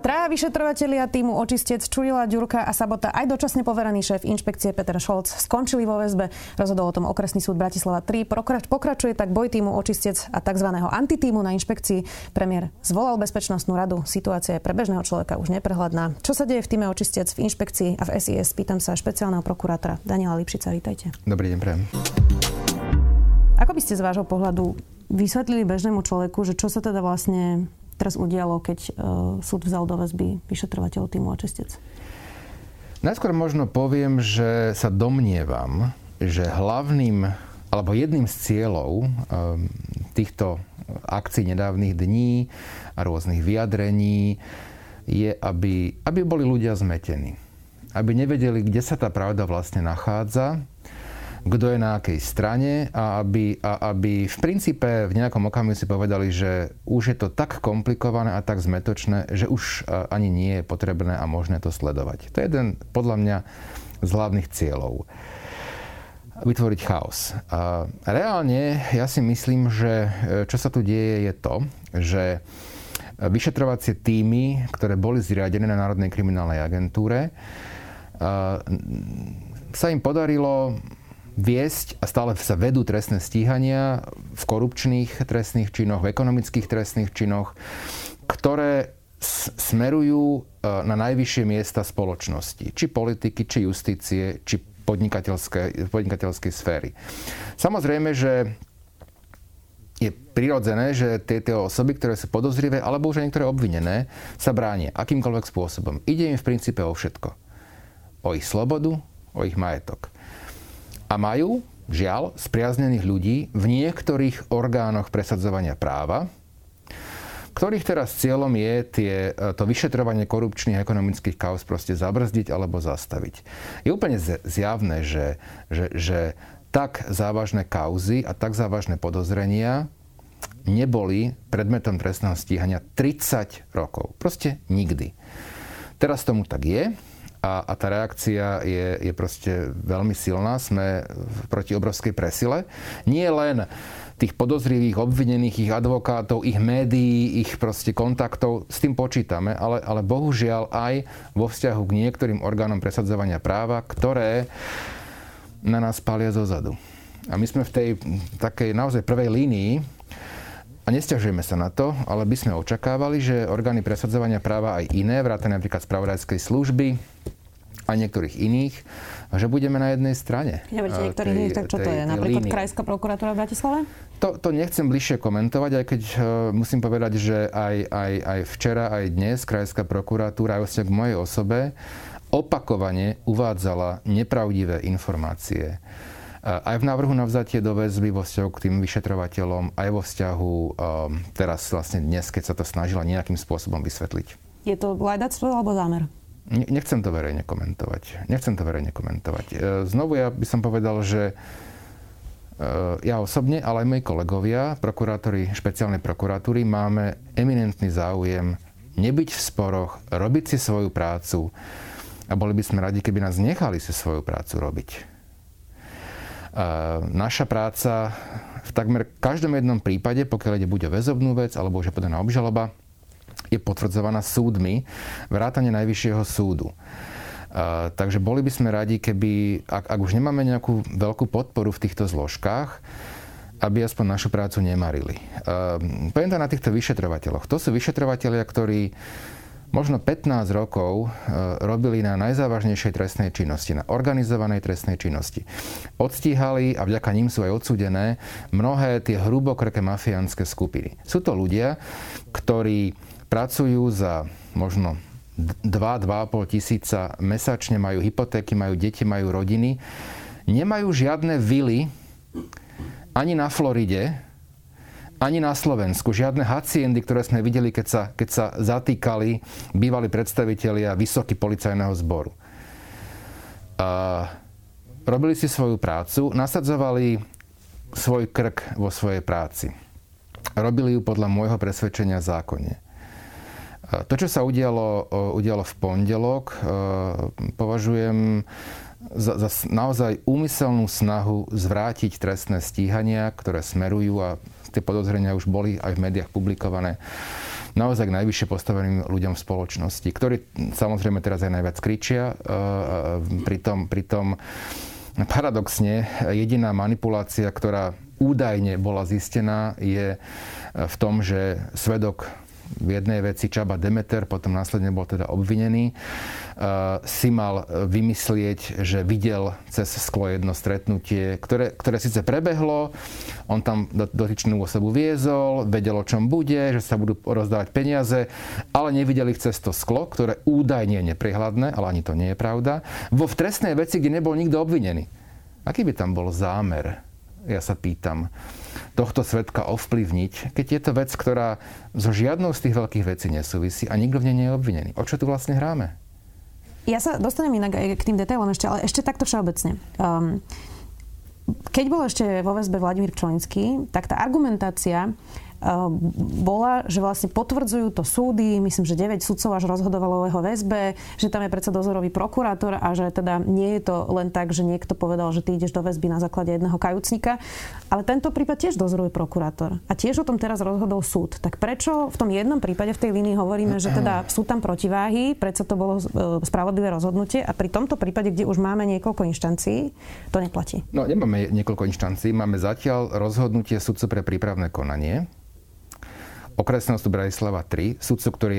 Traja vyšetrovatelia týmu Očistec, Čurilla Ďurka a Sabota, aj dočasne poverený šéf inšpekcie Peter Scholtz, skončili vo VSB. Rozhodol o tom okresný súd Bratislava 3. Pokračuje tak boj týmu Očistec a tzv. Antitímu na inšpekcii. Premiér zvolal bezpečnostnú radu. Situácia je pre bežného človeka už neprehľadná. Čo sa deje v týme Očistec, v inšpekcii a v SIS? Pýtam sa špeciálneho prokurátora Daniela Ličica. Vítajte. Dobrý deň, prajem. Ako by ste z vášho pohľadu vysvetlili bežnému človeku, že čo sa teda vlastne teraz udialo, keď súd vzal do väzby vyšetrovateľov týmu Očistec? Najskôr možno poviem, že sa domnievam, že hlavným, alebo jedným z cieľov týchto akcií nedávnych dní a rôznych vyjadrení je, aby boli ľudia zmetení. Aby nevedeli, kde sa tá pravda vlastne nachádza, kto je na akej strane a aby v princípe v nejakom okamihu si povedali, že už je to tak komplikované a tak zmetočné, že už ani nie je potrebné a možné to sledovať. To je jeden, podľa mňa, z hlavných cieľov. Vytvoriť chaos. A reálne ja si myslím, že čo sa tu deje je to, že vyšetrovacie tímy, ktoré boli zriadené na Národnej kriminálnej agentúre, sa im podarilo viesť a stále sa vedú trestné stíhania v korupčných trestných činoch, v ekonomických trestných činoch, ktoré smerujú na najvyššie miesta spoločnosti. Či politiky, či justície, či podnikateľskej sféry. Samozrejme, že je prirodzené, že tieto osoby, ktoré sú podozrivé, alebo už aj niektoré obvinené, sa bránia akýmkoľvek spôsobom. Ide im v princípe o všetko. O ich slobodu, o ich majetok. A majú, žiaľ, spriaznených ľudí v niektorých orgánoch presadzovania práva, ktorých teraz cieľom je to vyšetrovanie korupčných ekonomických kauz proste zabrzdiť alebo zastaviť. Je úplne zjavné, že tak závažné kauzy a tak závažné podozrenia neboli predmetom trestného stíhania 30 rokov. Proste nikdy. Teraz tomu tak je. A tá reakcia je proste veľmi silná. Sme proti obrovskej presile. Nie len tých podozrivých, obvinených, ich advokátov, ich médií, ich proste kontaktov. S tým počítame, ale bohužiaľ aj vo vzťahu k niektorým orgánom presadzovania práva, ktoré na nás pália zozadu. A my sme v tej takej naozaj prvej línii. A nesťažujeme sa na to, ale by sme očakávali, že orgány presadzovania práva aj iné, vrátane napríklad spravodajskej služby a niektorých iných, že budeme na jednej strane. Nebudete niektorých iných, tak čo to je? Napríklad línie. Krajská prokuratúra v Bratislave? To nechcem bližšie komentovať, aj keď musím povedať, že aj včera, aj dnes Krajská prokuratúra, aj vlastne k mojej osobe, opakovane uvádzala nepravdivé informácie. Aj v návrhu na vzatie do väzby vo vzťahu k tým vyšetrovateľom, aj vo vzťahu teraz vlastne dnes, keď sa to snažila nejakým spôsobom vysvetliť. Je to lajdactvo alebo zámer? Nechcem to verejne komentovať. Znovu ja by som povedal, že ja osobne, ale aj moji kolegovia, prokurátori špeciálnej prokuratúry, máme eminentný záujem nebyť v sporoch, robiť si svoju prácu a boli by sme radi, keby nás nechali si svoju prácu robiť. Naša práca v takmer každom jednom prípade, pokiaľ ide buď o väzobnú vec, alebo už je podaná obžaloba, je potvrdzovaná súdmi vrátane Najvyššieho súdu. Takže boli by sme radi, keby, ak už nemáme nejakú veľkú podporu v týchto zložkách, aby aspoň našu prácu nemarili. Poviem to na týchto vyšetrovateľoch. To sú vyšetrovatelia, ktorí možno 15 rokov robili na najzávažnejšej trestnej činnosti, na organizovanej trestnej činnosti. Odstíhali a vďaka ním sú aj odsúdené mnohé tie hrubokrké mafiánske skupiny. Sú to ľudia, ktorí pracujú za možno 2-2,5 tisíca mesačne, majú hypotéky, majú deti, majú rodiny. Nemajú žiadne vily ani na Floride, ani na Slovensku. Žiadne haciendy, ktoré sme videli, keď sa zatýkali bývalí predstavitelia vysoký policajného zboru. Robili si svoju prácu, nasadzovali svoj krk vo svojej práci. Robili ju podľa môjho presvedčenia zákonne. To, čo sa udialo v pondelok, považujem za naozaj úmyselnú snahu zvrátiť trestné stíhania, ktoré smerujú, a tie podozrenia už boli aj v médiách publikované, naozaj k najvyššie postaveným ľuďom v spoločnosti, ktorí samozrejme teraz aj najviac kričia. Pritom paradoxne jediná manipulácia, ktorá údajne bola zistená, je v tom, že svedok v jednej veci Čaba Demeter, potom následne bol teda obvinený, si mal vymyslieť, že videl cez sklo jedno stretnutie, ktoré síce prebehlo, on tam dotyčnú osobu viezol, vedel, o čom bude, že sa budú rozdávať peniaze, ale nevidel ich cez to sklo, ktoré údajne je neprehľadné, ale ani to nie je pravda, vo trestnej veci, kde nebol nikto obvinený. Aký by tam bol zámer? Ja sa pýtam, tohto svedka ovplyvniť, keď je to vec, ktorá so žiadnou z tých veľkých vecí nesúvisí a nikto v nej nie je obvinený. O čo tu vlastne hráme? Ja sa dostanem inak aj k tým detailom ešte, ale ešte takto všeobecne. Keď bol ešte vo VSB Vladimír Čolinský, tak tá argumentácia bola, že vlastne potvrdzujú to súdy, myslím, že 9 sudcov až rozhodovalo o jeho väzbe, že tam je predsa dozorový prokurátor a že teda nie je to len tak, že niekto povedal, že ty ideš do väzby na základe jedného kajúcnika, ale tento prípad tiež dozoruje prokurátor a tiež o tom teraz rozhodol súd. Tak prečo v tom jednom prípade v tej línii hovoríme, že teda sú tam protiváhy, prečo to bolo spravodlivé rozhodnutie a pri tomto prípade, kde už máme niekoľko inštancií, to neplatí? No nemáme niekoľko inštancií, máme zatiaľ rozhodnutie súdcu pre prípravné konanie okresného súdu Branislava 3, sudcu, ktorý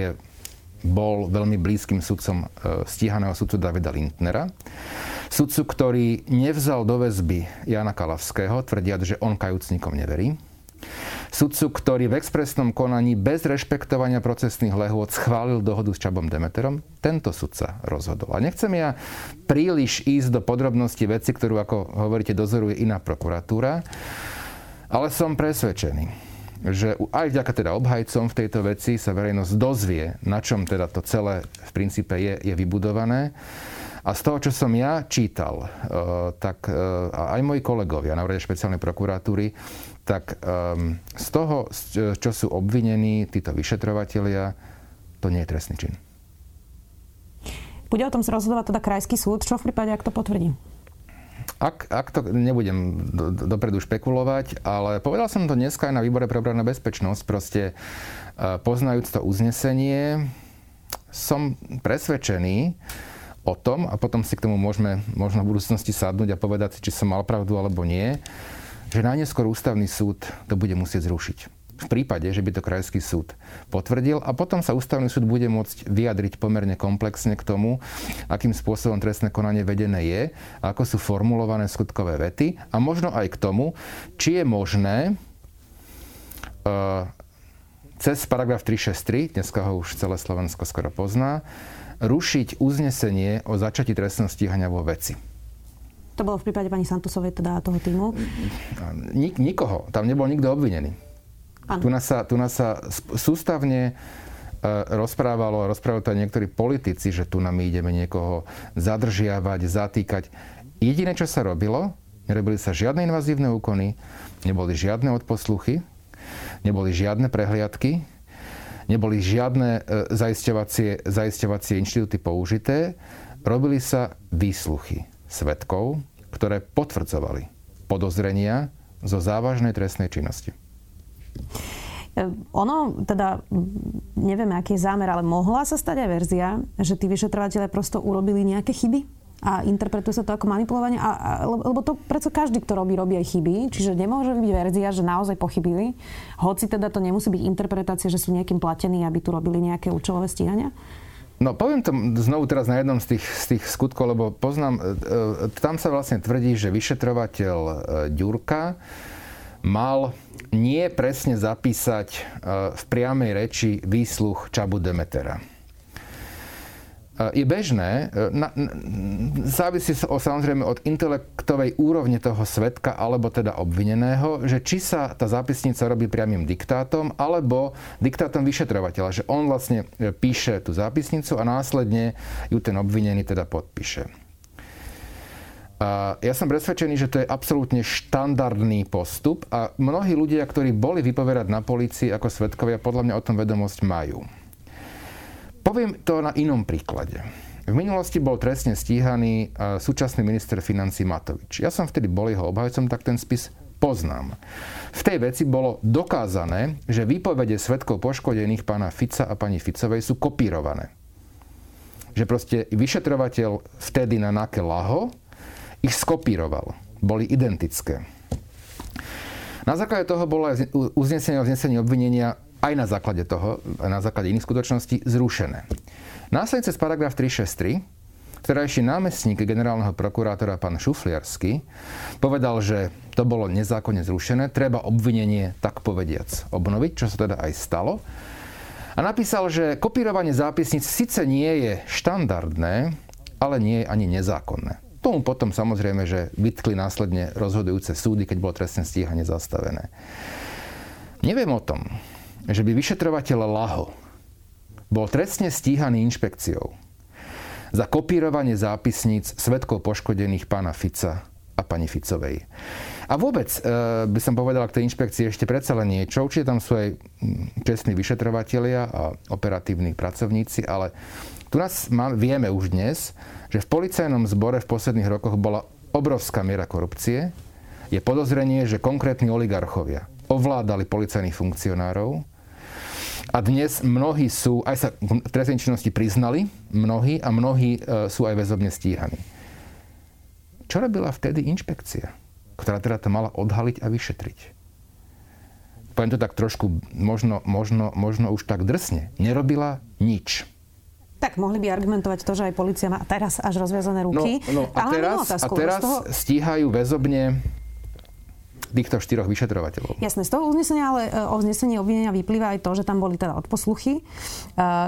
bol veľmi blízkym sudcom stíhaného sudcu Davida Lindnera. Sudcu, ktorý nevzal do väzby Jana Kalavského, tvrdiac, že on kajúcnikom neverí. Sudcu, ktorý v expresnom konaní bez rešpektovania procesných lehôd schválil dohodu s Čabom Demeterom, tento sudca rozhodol. A nechcem ja príliš ísť do podrobností veci, ktorú, ako hovoríte, dozoruje iná prokuratúra, ale som presvedčený, že aj vďaka teda obhajcom v tejto veci sa verejnosť dozvie, na čom teda to celé v princípe je vybudované. A z toho, čo som ja čítal, tak aj moji kolegovia na úrade špeciálnej prokuratúry, tak z toho, čo sú obvinení títo vyšetrovatelia, to nie je trestný čin. Bude o tom sa rozhodovať teda krajský súd, čo v prípade, ak to potvrdí? Ak to nebudem dopredu špekulovať, ale povedal som to dneska aj na výbore pre obrannú bezpečnosť, proste poznajúc to uznesenie, som presvedčený o tom, a potom si k tomu môžeme možno v budúcnosti sadnúť a povedať, či som mal pravdu alebo nie, že najneskôr ústavný súd to bude musieť zrušiť. V prípade, že by to krajský súd potvrdil, a potom sa ústavný súd bude môcť vyjadriť pomerne komplexne k tomu, akým spôsobom trestné konanie vedené je, ako sú formulované skutkové vety a možno aj k tomu, či je možné cez paragraf 363, dneska ho už celé Slovensko skoro pozná, rušiť uznesenie o začatí trestného stíhania vo veci. To bolo v prípade pani Santusovej teda toho týmu? Nikoho. Tam nebol nikto obvinený. Tu nás sa sústavne rozprávali to aj niektorí politici, že tu nám ideme niekoho zadržiavať, zatýkať. Jediné, čo sa robilo, nerobili sa žiadne invazívne úkony, neboli žiadne odposluchy, neboli žiadne prehliadky, neboli žiadne zaisťovacie inštitúty použité. Robili sa výsluchy svedkov, ktoré potvrdzovali podozrenia zo závažnej trestnej činnosti. Ono, teda nevieme, aký je zámer, ale mohla sa stať aj verzia, že tí vyšetrovatelia prosto urobili nejaké chyby a interpretuje sa to ako manipulovanie, lebo to predsa každý, kto robí aj chyby, čiže nemôže byť verzia, že naozaj pochybili, hoci teda to nemusí byť interpretácia, že sú niekým platení, aby tu robili nejaké účelové stíhania. No poviem to znovu teraz na jednom z tých skutkov, lebo poznám, tam sa vlastne tvrdí, že vyšetrovateľ Ďurka mal nie presne zapísať v priamej reči výsluch Čabu Demetera. Je bežné, závisí samozrejme od intelektovej úrovne toho svedka alebo teda obvineného, že či sa tá zápisnica robí priamym diktátom alebo diktátom vyšetrovateľa, že on vlastne píše tú zápisnicu a následne ju ten obvinený teda podpíše. Ja som presvedčený, že to je absolútne štandardný postup a mnohí ľudia, ktorí boli vypovedať na polícii ako svedkovia, podľa mňa o tom vedomosť majú. Poviem to na inom príklade. V minulosti bol trestne stíhaný súčasný minister financií Matovič. Ja som vtedy bol jeho obhajcom, tak ten spis poznám. V tej veci bolo dokázané, že výpovede svedkov poškodených pána Fica a pani Ficovej sú kopírované. Že proste vyšetrovateľ vtedy na NAKE Laho ich skopíroval. Boli identické. Na základe toho bolo aj uznesenie o vznesení obvinenia aj na základe toho, aj na základe iných skutočností, zrušené. Následne cez paragraf 363, ktorajší námestník generálneho prokurátora pán Šufliarsky povedal, že to bolo nezákonne zrušené, treba obvinenie, tak povediac, obnoviť, čo sa teda aj stalo. A napísal, že kopírovanie zápisníc síce nie je štandardné, ale nie je ani nezákonné. Tomu potom samozrejme, že vytkli následne rozhodujúce súdy, keď bolo trestné stíhanie zastavené. Neviem o tom, že by vyšetrovateľ Laho bol trestne stíhaný inšpekciou za kopírovanie zápisníc svedkov poškodených pána Fica a pani Ficovej. A vôbec by som povedal k tej inšpekcii ešte predsa len niečo. Určite tam sú aj čestní vyšetrovatelia a operatívni pracovníci, ale tu nás vieme už dnes, že v policajnom zbore v posledných rokoch bola obrovská miera korupcie. Je podozrenie, že konkrétni oligarchovia ovládali policajných funkcionárov a dnes mnohí sú, aj sa v trestnej činnosti priznali, mnohí sú aj väzobne stíhaní. Čo robila vtedy inšpekcia, ktorá teda to mala odhaliť a vyšetriť? Poviem to tak trošku, možno už tak drsne. Nerobila nič. Tak mohli by argumentovať to, že aj polícia má teraz až rozviazané ruky. A teraz toho stíhajú väzobne týchto štyroch vyšetrovateľov. Jasné, z toho uznesenia, ale o vznesení obvinenia vyplýva aj to, že tam boli teda odposluchy,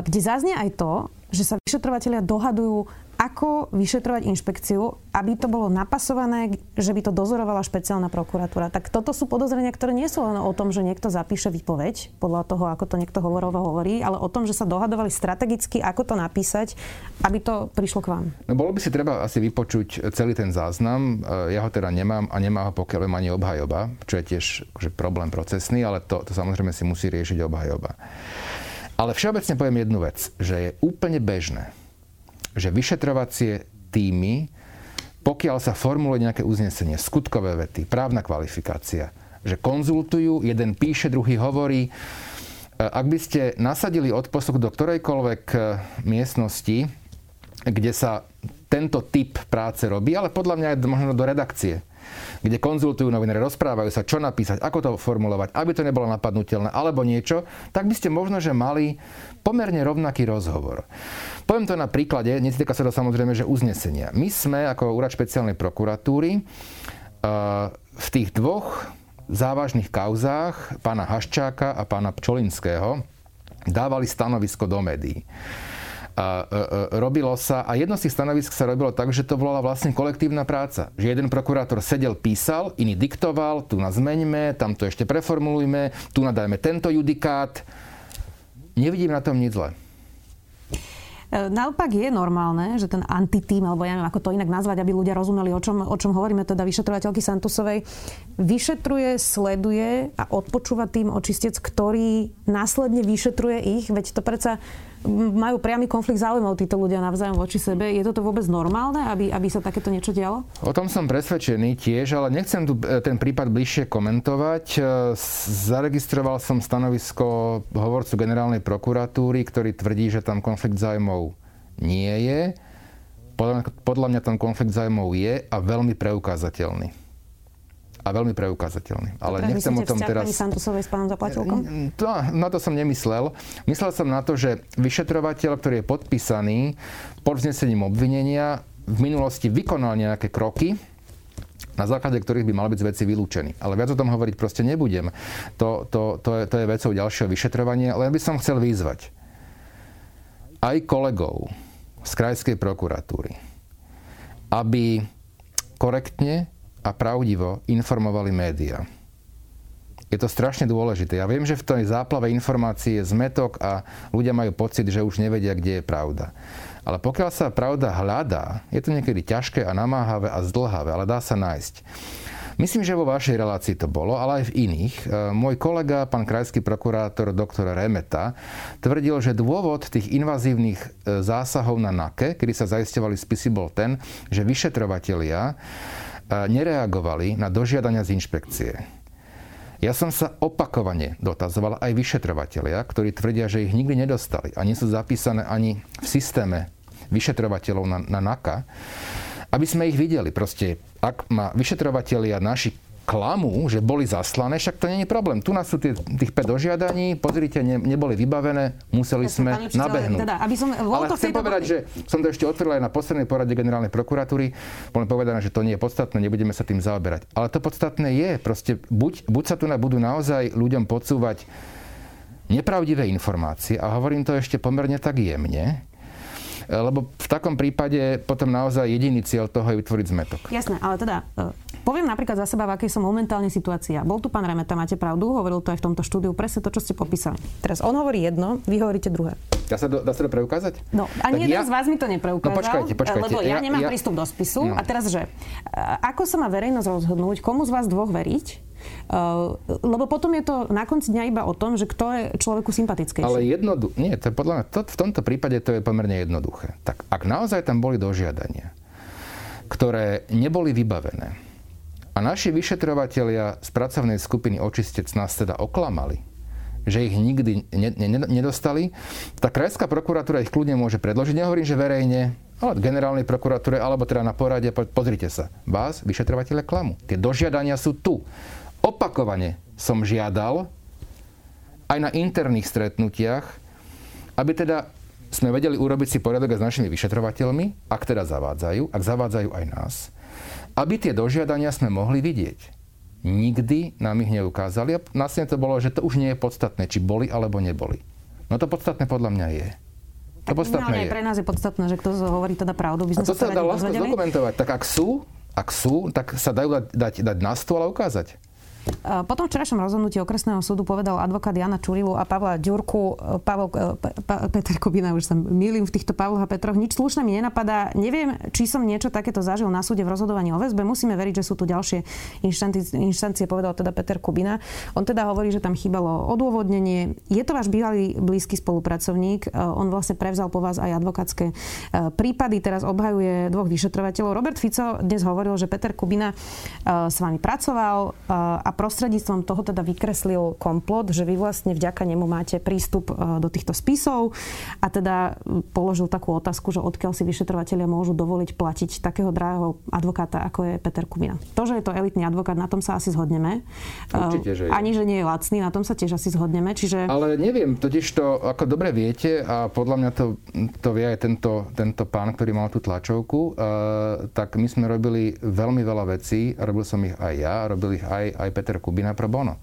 kde zaznie aj to, že sa vyšetrovatelia dohadujú, ako vyšetrovať inšpekciu, aby to bolo napasované, že by to dozorovala špeciálna prokuratúra. Tak toto sú podozrenia, ktoré nie sú len o tom, že niekto zapíše výpoveď, podľa toho, ako to niekto hovorovo hovorí, ale o tom, že sa dohadovali strategicky, ako to napísať, aby to prišlo k vám. No bolo by si treba asi vypočuť celý ten záznam. Ja ho teda nemám a nemá ho pokiaľ ani obhajoba, čo je tiež akože problém procesný, ale to samozrejme si musí riešiť obhajoba. Ale všeobecne poviem jednu vec, že je úplne bežné, že vyšetrovacie týmy, pokiaľ sa formuluje nejaké uznesenie, skutkové vety, právna kvalifikácia, že konzultujú, jeden píše, druhý hovorí. Ak by ste nasadili odposluch do ktorejkoľvek miestnosti, kde sa tento typ práce robí, ale podľa mňa aj možno do redakcie, kde konzultujú novinári, rozprávajú sa, čo napísať, ako to formulovať, aby to nebolo napadnutelné, alebo niečo, tak by ste možno, že mali pomerne rovnaký rozhovor. Poviem to na príklade, netýka sa to samozrejme, že uznesenia. My sme, ako úrad špeciálnej prokuratúry, v tých dvoch závažných kauzách, pána Haščáka a pána Pčolinského, dávali stanovisko do médií. Robilo sa, a jedno z tých stanovisk sa robilo tak, že to bola vlastne kolektívna práca. Že jeden prokurátor sedel, písal, iný diktoval, tu nás zmeňme, tamto ešte preformulujme, tu nadajme tento judikát. Nevidím na tom nič zle. Naopak je normálne, že ten antitím, alebo ja neviem, ako to inak nazvať, aby ľudia rozumeli, o čom hovoríme, teda vyšetrovateľky Santusovej, vyšetruje, sleduje a odpočúva tým očistec, ktorý následne vyšetruje ich, veď to predsa majú priamy konflikt záujmov títo ľudia navzájom voči sebe. Je toto vôbec normálne, aby sa takéto niečo dialo? O tom som presvedčený tiež, ale nechcem tu ten prípad bližšie komentovať. Zaregistroval som stanovisko hovorcu generálnej prokuratúry, ktorý tvrdí, že tam konflikt záujmov nie je. Podľa mňa tam konflikt záujmov je a veľmi preukázateľný. Ale dobre, nechcem o tom teraz... Myslíte vzťah pani Santusovej s pánom Zaplatilkom? Na to som nemyslel. Myslel som na to, že vyšetrovateľ, ktorý je podpísaný pod vznesením obvinenia, v minulosti vykonal nejaké kroky, na základe ktorých by mal byť z veci vylúčený. Ale viac o tom hovoriť proste nebudem. To je vecou ďalšieho vyšetrovania. Len by som chcel vyzvať aj kolegov z krajskej prokuratúry, aby korektne a pravdivo informovali médiá. Je to strašne dôležité. Ja viem, že v tej záplave informácií je zmetok a ľudia majú pocit, že už nevedia, kde je pravda. Ale pokiaľ sa pravda hľadá, je to niekedy ťažké a namáhavé a zdĺhavé, ale dá sa nájsť. Myslím, že vo vašej relácii to bolo, ale aj v iných. Môj kolega, pán krajský prokurátor doktor Remeta, tvrdil, že dôvod tých invazívnych zásahov na NAKE, kedy sa zaisťovali spisy, bol ten, že vyšetrovatelia nereagovali na dožiadania z inšpekcie. Ja som sa opakovane dotazoval aj vyšetrovatelia, ktorí tvrdia, že ich nikdy nedostali a nie sú zapísané ani v systéme vyšetrovateľov na NAKA, aby sme ich videli. Proste, ak ma vyšetrovatelia naši klamu, že boli zaslané, však to nie je problém. Tu nás sú tých 5 dožiadaní, pozrite, neboli vybavené, museli sme nabehnúť. Teda, ale chcem povedať, že som to ešte otvoril aj na poslednej porade generálnej prokuratúry, bolo povedané, že to nie je podstatné, nebudeme sa tým zaoberať. Ale to podstatné je, proste buď sa tu budú naozaj ľuďom podsúvať nepravdivé informácie, a hovorím to ešte pomerne tak jemne, lebo v takom prípade potom naozaj jediný cieľ toho je vytvoriť zmätok. Jasné, ale teda poviem napríklad za seba, v akej som momentálne situácia. Bol tu pán Remeta, máte pravdu, hovoril to aj v tomto štúdiu, presne to, čo ste popísali. Teraz on hovorí jedno, vy hovoríte druhé. Dá sa to preukázať? No, ani jeden z vás mi to nepreukázal, no, počkajte. Lebo ja nemám prístup do spisu. No. A teraz, že ako sa má verejnosť rozhodnúť, komu z vás dvoch veriť? Lebo potom je to na konci dňa iba o tom, že kto je človeku sympatickejší. Ale nie, to je podľa mňa, v tomto prípade to je pomerne jednoduché. Tak ak naozaj tam boli dožiadania, ktoré neboli vybavené a naši vyšetrovatelia z pracovnej skupiny Očistec nás teda oklamali, že ich nikdy nedostali, tak krajská prokuratúra ich kľudne môže predložiť. Nehovorím, že verejne, ale generálnej prokuratúre, alebo teda na porade, pozrite sa, vás vyšetrovatelia klamu. Tie dožiadania sú tu. Opakovane som žiadal aj na interných stretnutiach, aby teda sme vedeli urobiť si poriadok aj s našimi vyšetrovateľmi, ak teda zavádzajú, ak zavádzajú aj nás, aby tie dožiadania sme mohli vidieť. Nikdy nám ich neukázali a následne to bolo, že to už nie je podstatné, či boli alebo neboli. No to podstatné podľa mňa je. To podstatné je. Pre nás je podstatné, že kto hovorí teda pravdu, by sme sa teda dozvedeli. Dokumentovať. Tak ak sú, tak sa dajú dať na stôl a ukázať. Po tom včerajšom rozhodnutí okresného súdu povedal advokát Jana Čurilu a Pavla Ďurku, Peter Kubina, už sa mýlim v týchto Pavloch a Petroch, nič slušné mi nenapadá. Neviem, či som niečo takéto zažil na súde v rozhodovaní o VSB. Musíme veriť, že sú tu ďalšie inštancie, povedal teda Peter Kubina. On teda hovorí, že tam chýbalo odôvodnenie. Je to váš bývalý blízky spolupracovník. On vlastne prevzal po vás aj advokátske prípady. Teraz obhajuje dvoch vyšetrovateľov. Robert Fico dnes hovoril, že Peter Kubina s vami pracoval a prostredníctvom toho teda vykreslil komplot, že vy vlastne vďaka nemu máte prístup do týchto spisov a teda položil takú otázku, že odkiaľ si vyšetrovatelia môžu dovoliť platiť takého drahého advokáta, ako je Peter Kubina. To, že je to elitný advokát, na tom sa asi zhodneme. Určite, že je. Ani, že nie je lacný, na tom sa tiež asi zhodneme. Čiže... Ale neviem, totiž to, ako dobre viete, a podľa mňa to vie aj tento pán, ktorý mal tú tlačovku, tak my sme robili veľmi veľa vecí, robil som ich aj ja, robil ich aj Peter Kubina pro bono.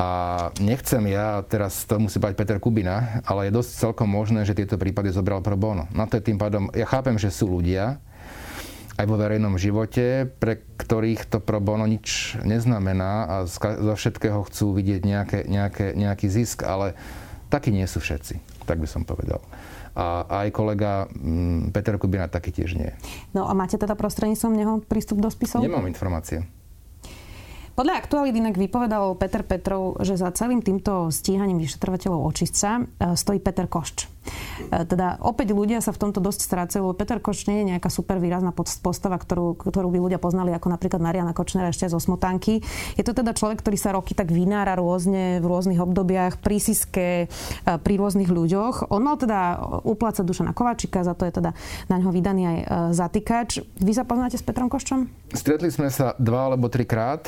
A nechcem ja, teraz to musí bať Peter Kubina, ale je dosť celkom možné, že tieto prípady zobral pro bono. Na to je tým pádom, ja chápem, že sú ľudia, aj vo verejnom živote, pre ktorých to pro bono nič neznamená a za všetkého chcú vidieť nejaký zisk, ale takí nie sú všetci, tak by som povedal. A aj kolega Peter Kubina taký tiež nie. No a máte teda prostredníctvom neho prístup do spisov? Nemám informácie. Podľa aktuálid inak vypovedal Peter Petrov, že za celým týmto stíhaním vyšetrovateľov Očistca stojí Peter Košč. Teda opäť ľudia sa v tomto dosť strácajú, lebo Peter Košč nie je nejaká super výrazná postava, ktorú by ľudia poznali ako napríklad Mariana Kočnera ešte zo Smotánky. Je to teda človek, ktorý sa roky tak vynára rôzne v rôznych obdobiach, prísiske pri rôznych ľuďoch. On mal teda uplácať Dušana Kováčika, za to je teda na ňo vydaný aj zatýkač. Vy sa poznáte s Petrom Koščom? Stretli sme sa 2 alebo 3 krát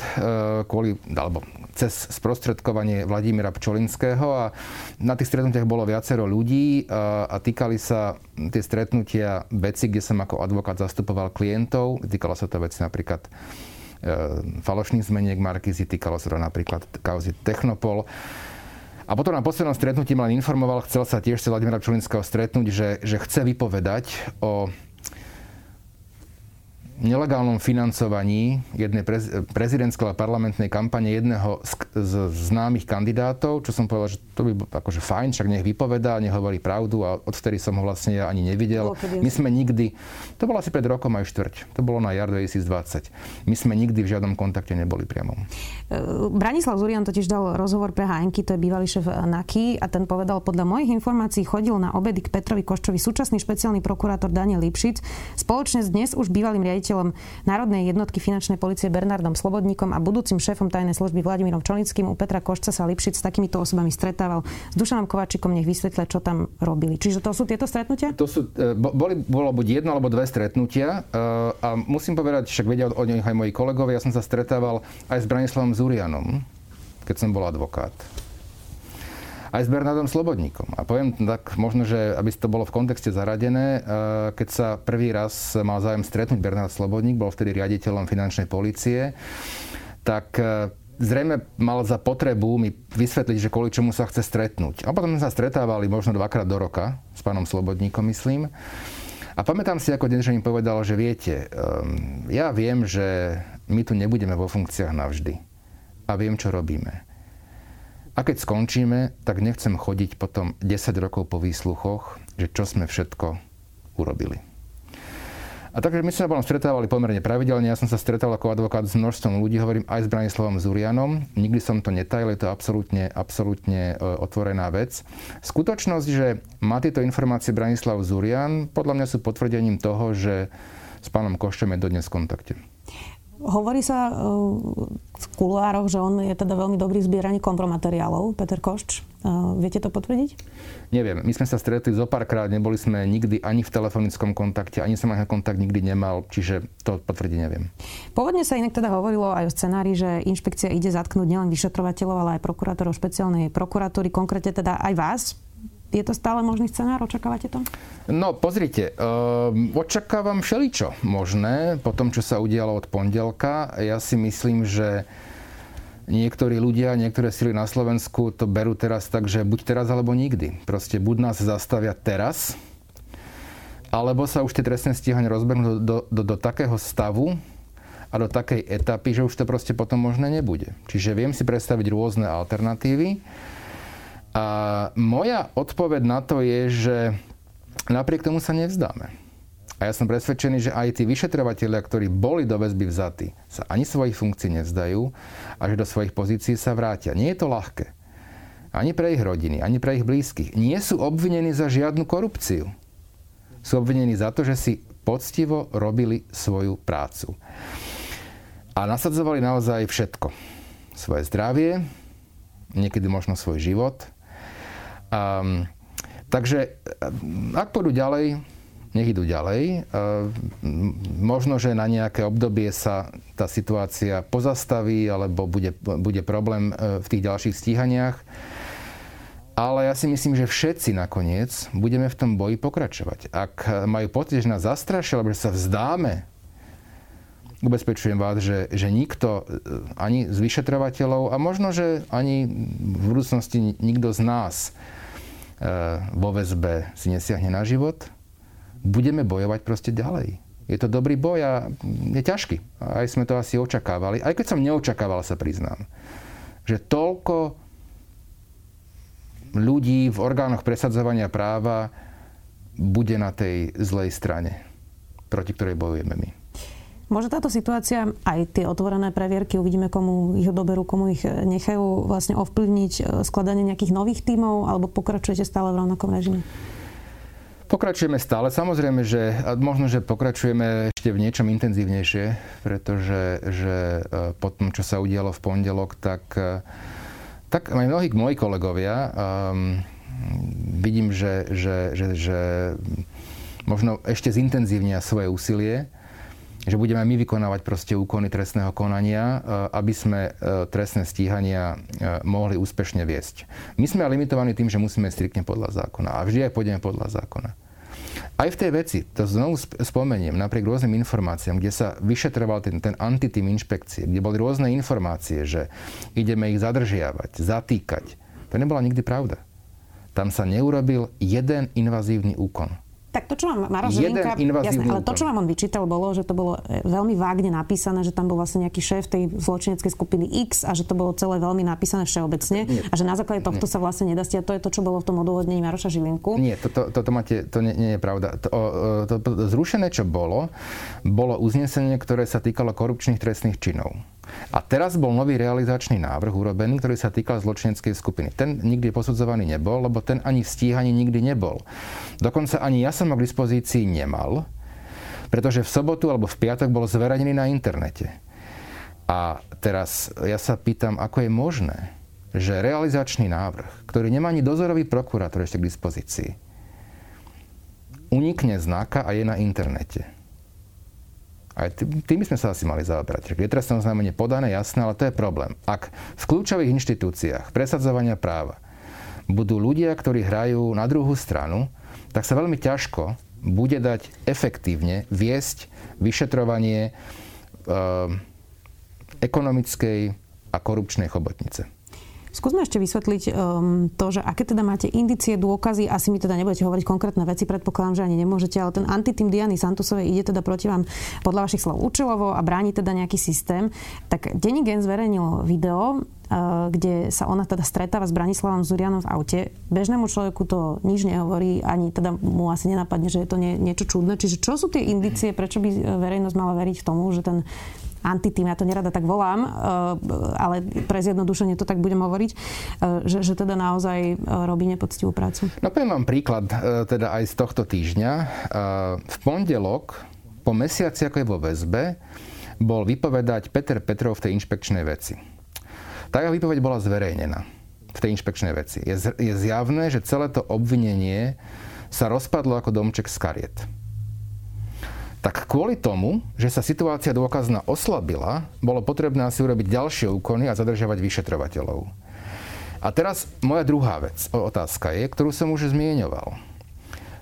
cez sprostredkovanie Vladimíra Pčolinského a na tých stretnutiach bolo viacero ľudí a týkali sa tie stretnutia veci, kde som ako advokát zastupoval klientov. Týkalo sa to veci napríklad falošných zmeniek Markízy, týkalo sa to napríklad kauzy Technopol. A potom na poslednom stretnutí ma len informoval, chcel sa tiež Vladimíra Pčolinského stretnúť, že chce vypovedať o nelegálnom financovaní jednej prezidentskej a parlamentnej kampane jedného z známych kandidátov, čo som povedal, že to by bolo akože fajn, však nech vypovedá, nech hovorí pravdu a odvtedy som ho vlastne ani nevidel. My sme nikdy, to bolo asi pred rokom aj štvrť, to bolo na jar 2020, my sme nikdy v žiadnom kontakte neboli priamo. Branislav Zurian totiž dal rozhovor pre HN-ky, to je bývalý šéf NAKY a ten povedal, podľa mojich informácií chodil na obedy k Petrovi Koščovi súčasný špeciálny prokurátor Daniel Ličica spoločne s dnes už bývalým riaditeľom Národnej jednotky finančnej polície Bernardom Slobodníkom a budúcim šéfom tajnej služby Vladimírom Čolinským. U Petra Košča sa Lipšic s takýmito osobami stretával. S Dušanom Kováčikom nech vysvetlia, čo tam robili. Čiže to sú tieto stretnutia? To sú, bolo buď jedno alebo dve stretnutia a musím povedať, však vedia o nich aj moji kolegovia, ja som sa stretával aj s Branislavom Zurianom, keď som bol advokát. Aj s Bernardom Slobodníkom. A poviem tak, možno, že aby to bolo v kontexte zaradené, keď sa prvý raz mal záujem stretnúť Bernard Slobodník, bol vtedy riaditeľom finančnej polície, tak zrejme mal za potrebu mi vysvetliť, že kvôli čomu sa chce stretnúť. A potom sa stretávali možno dvakrát do roka s pánom Slobodníkom, myslím. A pamätám si ako deň, že mi povedal, že viete, ja viem, že my tu nebudeme vo funkciách navždy. A viem, čo robíme. A keď skončíme, tak nechcem chodiť potom 10 rokov po výsluchoch, že čo sme všetko urobili. A takže my sme sa potom stretávali pomerne pravidelne. Ja som sa stretal ako advokát s množstvom ľudí, hovorím aj s Branislavom Zurianom. Nikdy som to netajil, je to absolútne otvorená vec. Skutočnosť, že má tieto informácie Branislav Zurian, podľa mňa sú potvrdením toho, že s pánom Koščom je dodnes v kontakte. Hovorí sa v kuloároch, že on je teda veľmi dobrý v zbieraní kompromateriálov, Peter Košč. Viete to potvrdiť? Neviem. My sme sa stretli zopárkrát, neboli sme nikdy ani v telefonickom kontakte, ani som aj kontakt nikdy nemal, čiže to potvrdiť neviem. Pôvodne sa inak teda hovorilo aj o scenári, že inšpekcia ide zatknúť nielen vyšetrovateľov, ale aj prokurátorov špeciálnej prokuratúry, konkrétne teda aj vás. Je to stále možný scenár? Očakávate to? No, pozrite. Očakávam všeličo možné po tom, čo sa udialo od pondelka. Ja si myslím, že niektorí ľudia, niektoré sily na Slovensku to berú teraz tak, že buď teraz, alebo nikdy. Proste buď nás zastavia teraz, alebo sa už tie trestné stíhania rozbehnú do takého stavu a do takej etapy, že už to proste potom možné nebude. Čiže viem si predstaviť rôzne alternatívy. A moja odpoveď na to je, že napriek tomu sa nevzdáme. A ja som presvedčený, že aj tí vyšetrovatelia, ktorí boli do väzby vzatí, sa ani svojich funkcií nevzdajú a že do svojich pozícií sa vrátia. Nie je to ľahké. Ani pre ich rodiny, ani pre ich blízkych. Nie sú obvinení za žiadnu korupciu. Sú obvinení za to, že si poctivo robili svoju prácu. A nasadzovali naozaj všetko. Svoje zdravie, niekedy možno svoj život. Takže ak pôjdu ďalej, nech idú ďalej. Možno, že na nejaké obdobie sa tá situácia pozastaví, alebo bude problém v tých ďalších stíhaniach. Ale ja si myslím, že všetci nakoniec budeme v tom boji pokračovať. Ak majú pocit, že nás zastrašia, alebo že sa vzdáme, ubezpečujem vás, že nikto, ani z vyšetrovateľov a možno, že ani v budúcnosti nikto z nás vo VSB si nesiahne na život, budeme bojovať proste ďalej. Je to dobrý boj a je ťažký. Aj sme to asi očakávali. Aj keď som neočakával, sa priznám, že toľko ľudí v orgánoch presadzovania práva bude na tej zlej strane, proti ktorej bojujeme my. Môže táto situácia, aj tie otvorené previerky, uvidíme, komu ich doberú, komu ich nechajú, vlastne ovplyvniť skladanie nejakých nových tímov, alebo pokračujete stále v rovnakom režime? Pokračujeme stále. Samozrejme, že možno, že pokračujeme ešte v niečom intenzívnejšie, pretože po tom, čo sa udialo v pondelok, tak aj moji kolegovia vidím, že možno ešte zintenzívnia svoje úsilie, že budeme my vykonávať proste úkony trestného konania, aby sme trestné stíhania mohli úspešne viesť. My sme limitovaní tým, že musíme striktne podľa zákona. A vždy aj pôjdeme podľa zákona. Aj v tej veci, to znovu spomeniem, napriek rôznym informáciám, kde sa vyšetroval ten antitým inšpekcie, kde boli rôzne informácie, že ideme ich zadržiavať, zatýkať. To nebola nikdy pravda. Tam sa neurobil jeden invazívny úkon. Tak to, čo vám Maroš Žilinka, jasné, ale to, čo vám on vyčítal, bolo, že to bolo veľmi vágne napísané, že tam bol vlastne nejaký šéf tej zločineckej skupiny X a že to bolo celé veľmi napísané všeobecne a že na základe tohto sa vlastne nedá stiať. To je to, čo bolo v tom odôvodnení Maroša Žilinku. Nie, to nie je pravda. To zrušené, čo bolo uznesenie, ktoré sa týkalo korupčných trestných činov. A teraz bol nový realizačný návrh urobený, ktorý sa týkal zločineckej skupiny. Ten nikdy posudzovaný nebol, lebo ten ani v stíhaní nikdy nebol. Dokonca ani ja som ho k dispozícii nemal, pretože v sobotu alebo v piatok bol zverejnený na internete. A teraz ja sa pýtam, ako je možné, že realizačný návrh, ktorý nemá ani dozorový prokurátor ešte k dispozícii, unikne z NAKA a je na internete. Aj tým by sme sa asi mali zaoberať. Je trestné oznámenie podané, jasné, ale to je problém. Ak v kľúčových inštitúciách presadzovania práva budú ľudia, ktorí hrajú na druhú stranu, tak sa veľmi ťažko bude dať efektívne viesť vyšetrovanie ekonomickej a korupčnej chobotnice. Skúsme ešte vysvetliť to, že aké teda máte indície, dôkazy, asi mi teda nebudete hovoriť konkrétne veci, predpokladám, že ani nemôžete, ale ten antitým Diany Santusovej ide teda proti vám podľa vašich slov účelovo a bráni teda nejaký systém. Tak Denník N zverejnil video, kde sa ona teda stretáva s Branislavom Zurianom v aute. Bežnému človeku to nič nehovorí, ani teda mu asi nenapadne, že je to niečo čudné. Čiže čo sú tie indície, prečo by verejnosť mala veriť tomu, že ten antitým, ja to nerada tak volám, ale pre zjednodušenie to tak budem hovoriť, že teda naozaj robí nepoctivú prácu. No poviem vám príklad teda aj z tohto týždňa. V pondelok, po mesiaci, ako je vo VSB, bol vypovedať Peter Petrov v tej inšpekčnej veci. Tá jeho výpoveď bola zverejnená v tej inšpekčnej veci. Je zjavné, že celé to obvinenie sa rozpadlo ako domček z kariet. Tak kvôli tomu, že sa situácia dôkazná oslabila, bolo potrebné si urobiť ďalšie úkony a zadržiavať vyšetrovateľov. A teraz moja druhá vec, otázka je, ktorú som už zmieňoval.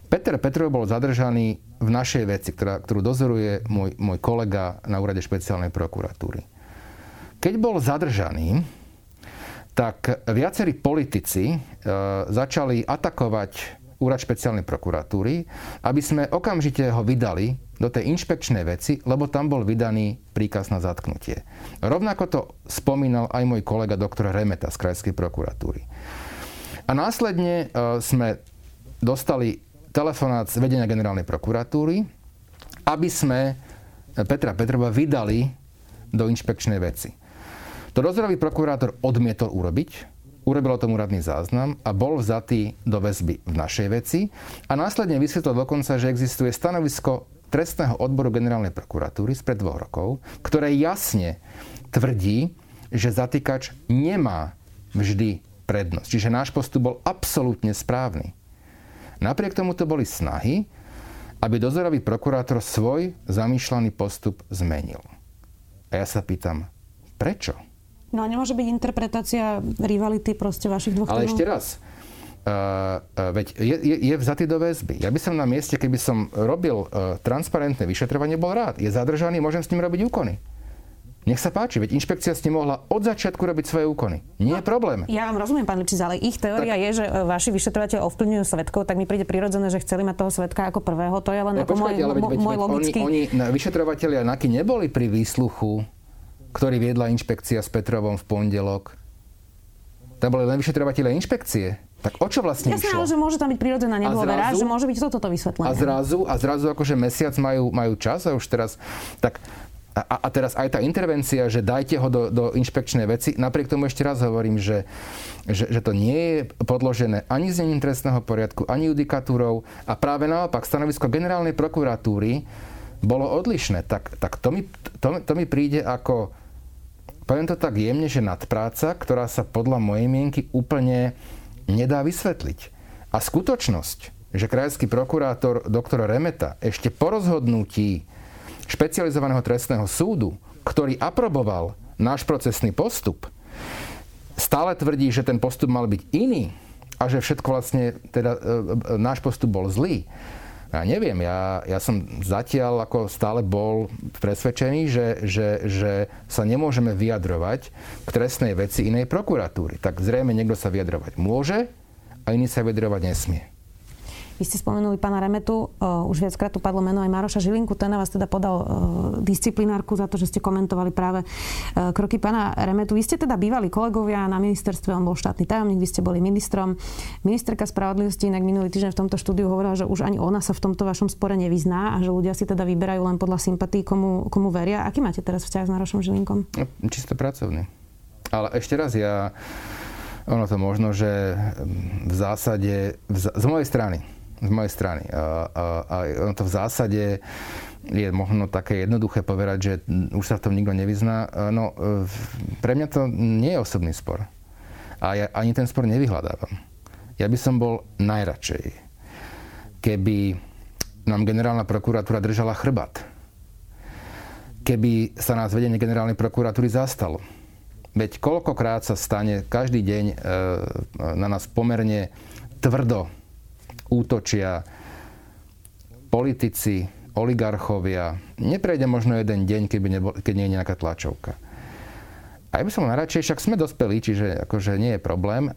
Peter Petrov bol zadržaný v našej veci, ktorú dozoruje môj kolega na úrade špeciálnej prokuratúry. Keď bol zadržaný, tak viacerí politici začali atakovať úrad špeciálnej prokuratúry, aby sme okamžite ho vydali do tej inšpekčnej veci, lebo tam bol vydaný príkaz na zatknutie. Rovnako to spomínal aj môj kolega doktor Remeta z krajskej prokuratúry. A následne sme dostali telefonát z vedenia generálnej prokuratúry, aby sme Petra Petrova vydali do inšpekčnej veci. To dozorový prokurátor odmietol urobiť, urobilo tomu radný záznam a bol vzatý do väzby v našej veci a následne vysvetlil dokonca, že existuje stanovisko trestného odboru generálnej prokuratúry spred 2 rokov, ktoré jasne tvrdí, že zatýkač nemá vždy prednosť. Čiže náš postup bol absolútne správny. Napriek tomu to boli snahy, aby dozorový prokurátor svoj zamýšľaný postup zmenil. A ja sa pýtam, prečo? No a nemôže byť interpretácia rivality proste vašich dvoch týmov? Ale ešte raz, veď je vzatý do väzby. Ja by som na mieste, keby som robil transparentné vyšetrovanie, bol rád. Je zadržaný, môžem s ním robiť úkony. Nech sa páči, veď inšpekcia s ním mohla od začiatku robiť svoje úkony. Nie je problém. Ja vám rozumiem, pán Ličica, ale ich teória tak je, že vaši vyšetrovateľi ovplyvňujú svedkov, tak mi príde prirodzené, že chceli mať toho svedka ako prvého. To je len ako môj logický. Oni vyšetrovatelia NAKY neboli pri výsluchu, ktorý viedla inšpekcia s Petrovom v pondelok. Tam boli len vyšetrovateľe inšpekcie. Tak o čo vlastne išlo? Jasné, že môže tam byť prirodzená nedôvera, že môže byť toto vysvetlené. A zrazu akože mesiac majú čas a už teraz tak a teraz aj tá intervencia, že dajte ho do inšpekčnej veci. Napriek tomu ešte raz hovorím, že to nie je podložené ani znením trestného poriadku, ani judikatúrou a práve naopak stanovisko generálnej prokuratúry bolo odlišné. Tak to mi príde ako, poviem to tak jemne, že nadpráca, ktorá sa podľa mojej mienky úplne nedá vysvetliť. A skutočnosť, že krajský prokurátor doktora Remeta ešte po rozhodnutí špecializovaného trestného súdu, ktorý aproboval náš procesný postup, stále tvrdí, že ten postup mal byť iný a že všetko vlastne, teda náš postup bol zlý. Ja neviem, ja som zatiaľ ako stále bol presvedčený, že sa nemôžeme vyjadrovať k trestnej veci inej prokuratúry. Tak zrejme niekto sa vyjadrovať môže a iný sa vyjadrovať nesmie. Vy ste spomenuli pána Remetu, už viackrát tu padlo meno aj Maroša Žilinku, ten na vás teda podal disciplinárku za to, že ste komentovali práve kroky pána Remetu. Vy ste teda bývali kolegovia na ministerstve, on bol štátny tajomník, vy ste boli ministrom. Ministerka spravodlivosti inak minulý týždeň v tomto štúdiu hovorila, že už ani ona sa v tomto vašom spore nevyzná a že ľudia si teda vyberajú len podľa sympatí, komu veria. Aký máte teraz vzťah s Marošom Žilinkom? Čisto pracovný. Ale ešte raz ono to možno, že v zásade, z mojej strany, a ono to v zásade je možno také jednoduché povedať, že už sa v tom nikto nevyzná. No, pre mňa to nie je osobný spor. A ja ani ten spor nevyhľadávam. Ja by som bol najradšej, keby nám generálna prokuratúra držala chrbát. Keby sa nás vedenie generálnej prokuratúry zastalo. Veď koľkokrát sa stane, každý deň na nás pomerne tvrdo útočia politici, oligarchovia. Neprejde možno jeden deň, keď nie je nejaká tlačovka. A ja by som najradšej, však sme dospelí, čiže akože nie je problém.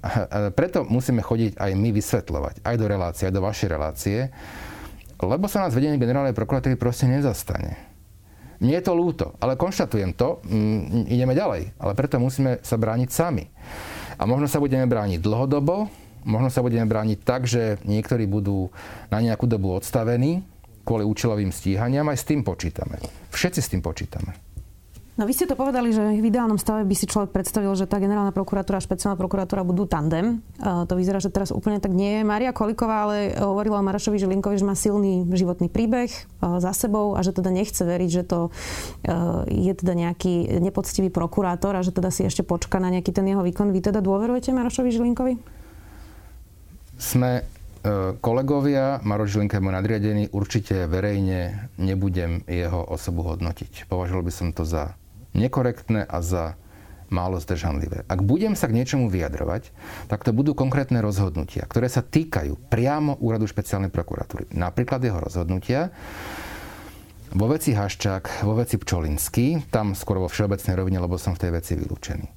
Preto musíme chodiť aj my vysvetľovať, aj do relácie, aj do vašej relácie, lebo sa nás vedenie generálnej prokuratúry proste nezastane. Nie je to ľúto, ale konštatujem to, ideme ďalej, ale preto musíme sa brániť sami. A možno sa budeme brániť dlhodobo, možno sa budeme brániť tak, že niektorí budú na nejakú dobu odstavení kvôli účelovým stíhaniam, aj s tým počítame. Všetci s tým počítame. No vy ste to povedali, že v ideálnom stave by si človek predstavil, že tá generálna prokuratúra a špeciálna prokuratúra budú tandem. To vyzerá, že teraz úplne tak nie je. Mária Koliková ale hovorila o Marošovi Žilinkovi, že má silný životný príbeh za sebou a že teda nechce veriť, že to je teda nejaký nepoctivý prokurátor a že teda si ešte počká na nejaký ten jeho výkon. Vy teda dôverujete Marošovi Žilinkovi? Sme kolegovia, Maroš Žilinka je môj nadriadený, určite verejne nebudem jeho osobu hodnotiť. Považoval by som to za nekorektné a za málo zdržanlivé. Ak budem sa k niečomu vyjadrovať, tak to budú konkrétne rozhodnutia, ktoré sa týkajú priamo úradu špeciálnej prokuratúry. Napríklad jeho rozhodnutia vo veci Haščák, vo veci Pčolinský, tam skôr vo všeobecnej rovine, lebo som v tej veci vylúčený.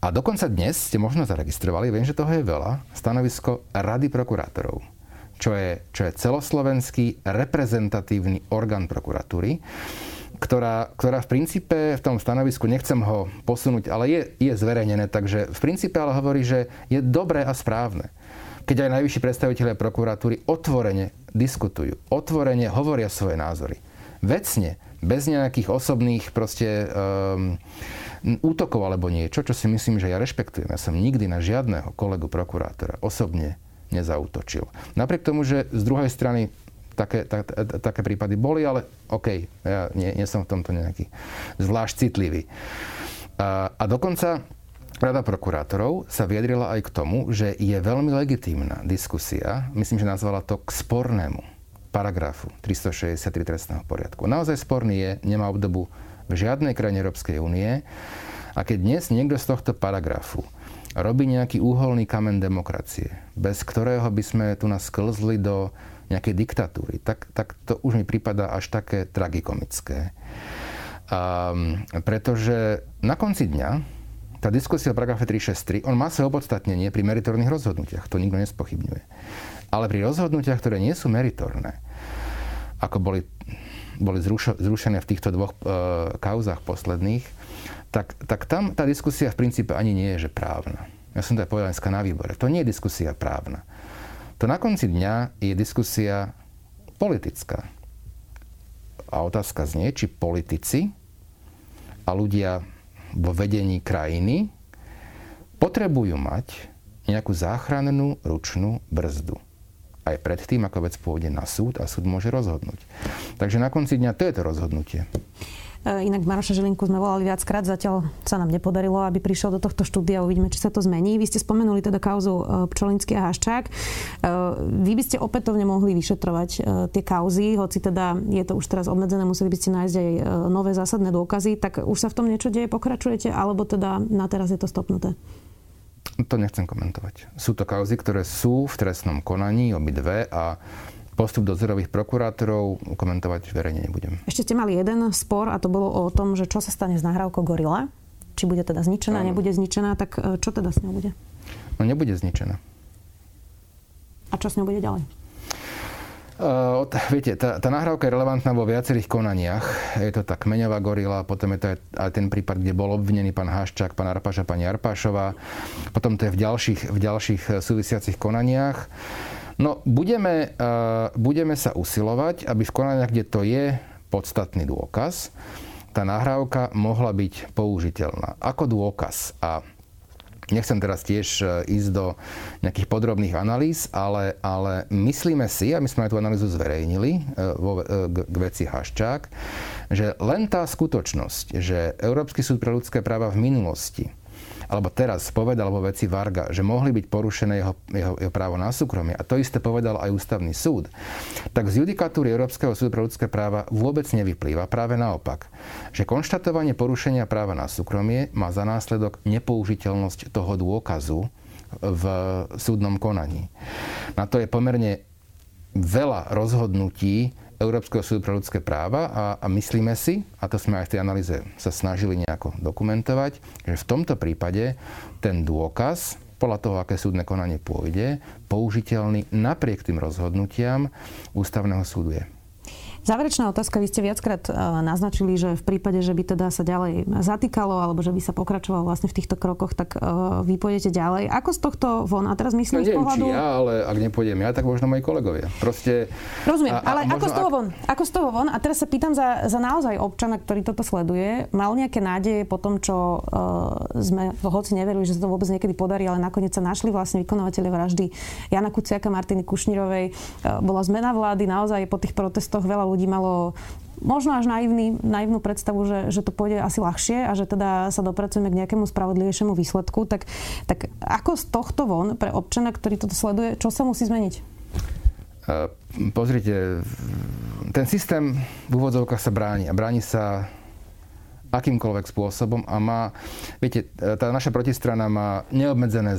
A dokonca dnes ste možno zaregistrovali, viem, že toho je veľa, stanovisko Rady prokurátorov, čo je celoslovenský reprezentatívny orgán prokuratúry, ktorá v princípe v tom stanovisku, nechcem ho posunúť, ale je zverejnené, takže v princípe ale hovorí, že je dobré a správne, keď aj najvyšší predstavitelia prokuratúry otvorene diskutujú, otvorene hovoria svoje názory. Vecne, bez nejakých osobných proste útokov alebo niečo, čo si myslím, že ja rešpektujem. Ja som nikdy na žiadneho kolegu prokurátora osobne nezaútočil. Napriek tomu, že z druhej strany také prípady boli, ale OK, ja nie som v tomto nejaký zvlášť citlivý. A dokonca Rada prokurátorov sa vyjadrila aj k tomu, že je veľmi legitímna diskusia, myslím, že nazvala to k spornému paragrafu 363 trestného poriadku. Naozaj sporný je, nemá obdobu v žiadnej krajine Európskej únie. A keď dnes niekto z tohto paragrafu robí nejaký úholný kameň demokracie, bez ktorého by sme tu nás sklzli do nejakej diktatúry, tak to už mi prípada až také tragikomické. Pretože na konci dňa tá diskusia o paragrafe 363, on má svoje opodstatnenie pri meritorných rozhodnutiach, to nikto nespochybňuje. Ale pri rozhodnutiach, ktoré nie sú meritorné, ako boli zrušené v týchto dvoch kauzách posledných, tak tam tá diskusia v princípe ani nie je, že právna. Ja som to aj povedal dneska na výbore. To nie je diskusia právna. To na konci dňa je diskusia politická. A otázka znie, či politici a ľudia vo vedení krajiny potrebujú mať nejakú záchrannú ručnú brzdu. Aj predtým, ako vec pôjde na súd a súd môže rozhodnúť. Takže na konci dňa to je to rozhodnutie. Inak Maroša Žilinku sme volali viackrát, zatiaľ sa nám nepodarilo, aby prišiel do tohto štúdia, uvidíme, či sa to zmení. Vy ste spomenuli teda kauzu Pčolinský a Haščák. Vy by ste opätovne mohli vyšetrovať tie kauzy, hoci teda je to už teraz obmedzené, museli by ste nájsť aj nové zásadné dôkazy, tak už sa v tom niečo deje, pokračujete, alebo teda na teraz je to stopnuté? To nechcem komentovať. Sú to kauzy, ktoré sú v trestnom konaní, obidve, a postup dozorových prokurátorov komentovať verejne nebudem. Ešte ste mali jeden spor a to bolo o tom, že čo sa stane s nahrávkou Gorila. Či bude teda zničená, nebude zničená, tak čo teda s ňou bude? No nebude zničená. A čo s ňou bude ďalej? Viete, tá nahrávka je relevantná vo viacerých konaniach. Je to tá kmeňová gorila, potom je to aj ten prípad, kde bol obvinený pán Haščák, pán Arpáš a pani Arpášová. Potom to je v ďalších súvisiacich konaniach. No, budeme sa usilovať, aby v konaniach, kde to je podstatný dôkaz, tá nahrávka mohla byť použiteľná ako dôkaz. A nechcem teraz tiež ísť do nejakých podrobných analýz, ale myslíme si, a my sme aj tú analýzu zverejnili k veci Haščák, že len tá skutočnosť, že Európsky súd pre ľudské práva v minulosti alebo teraz povedal vo veci Varga, že mohli byť porušené jeho právo na súkromie, a to isté povedal aj ústavný súd, tak z judikatúry Európskeho súdu pre ľudské práva vôbec nevyplýva, práve naopak, že konštatovanie porušenia práva na súkromie má za následok nepoužiteľnosť toho dôkazu v súdnom konaní. Na to je pomerne veľa rozhodnutí Európskeho súdu pre ľudské práva a myslíme si, a to sme aj v tej analýze sa snažili nejako dokumentovať, že v tomto prípade ten dôkaz, podľa toho, aké súdne konanie pôjde, použiteľný napriek tým rozhodnutiam ústavného súdu je. Záverečná otázka. Vy ste viackrát naznačili, že v prípade, že by teda sa ďalej zatýkalo, alebo že by sa pokračovalo vlastne v týchto krokoch, tak vy pôjdete ďalej. Ako z tohto von? A teraz myslím z pohľadu... Ja, ale ak nepôjdem ja, tak možno moji kolegovia. Proste... Rozumiem, ale ako z toho von? Ako z toho von? A teraz sa pýtam za naozaj občana, ktorý toto sleduje. Mal nejaké nádeje po tom, čo sme hoci neverili, že sa to vôbec niekedy podarí, ale nakoniec sa našli vlastne vykonávatelia vraždy Jana Kuciaka, Martiny Kušnírovej. Bola zmena vlády, naozaj po tých protestoch veľa ľudí malo možno až naivnú predstavu, že to pôjde asi ľahšie a že teda sa dopracujeme k nejakému spravodlivejšiemu výsledku. Tak ako z tohto von pre občana, ktorý toto sleduje, čo sa musí zmeniť? Pozrite, ten systém v úvodzovkách sa bráni a bráni sa akýmkoľvek spôsobom a má, viete, tá naša protistrana má neobmedzené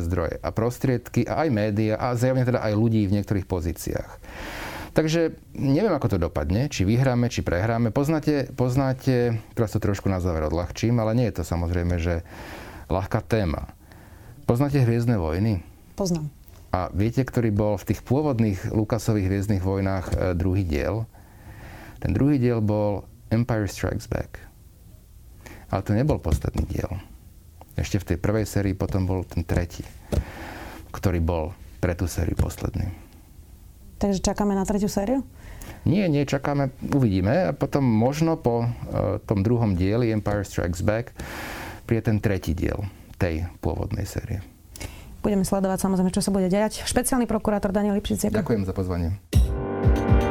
zdroje a prostriedky a aj médiá a zjavne teda aj ľudí v niektorých pozíciách. Takže neviem, ako to dopadne, či vyhráme, či prehráme. Poznáte, teraz to trošku na záver odľahčím, ale nie je to samozrejme, že ľahká téma. Poznáte Hviezdne vojny? Poznám. A viete, ktorý bol v tých pôvodných Lukasových Hviezdnych vojnách druhý diel? Ten druhý diel bol Empire Strikes Back. Ale to nebol podstatný diel. Ešte v tej prvej sérii potom bol ten tretí, ktorý bol pre tú sériu posledný. Takže čakáme na tretiu sériu? Nie, čakáme, uvidíme. A potom možno po tom druhom dieli Empire Strikes Back príde ten tretí diel tej pôvodnej série. Budeme sledovať samozrejme, čo sa bude dejať. Špeciálny prokurátor Daniel Ličica. Ďakujem za pozvanie.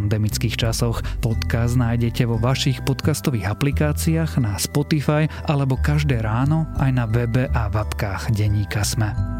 pandemických časoch. Podcast nájdete vo vašich podcastových aplikáciách, na Spotify alebo každé ráno aj na webe a v apkách Denníka Sme.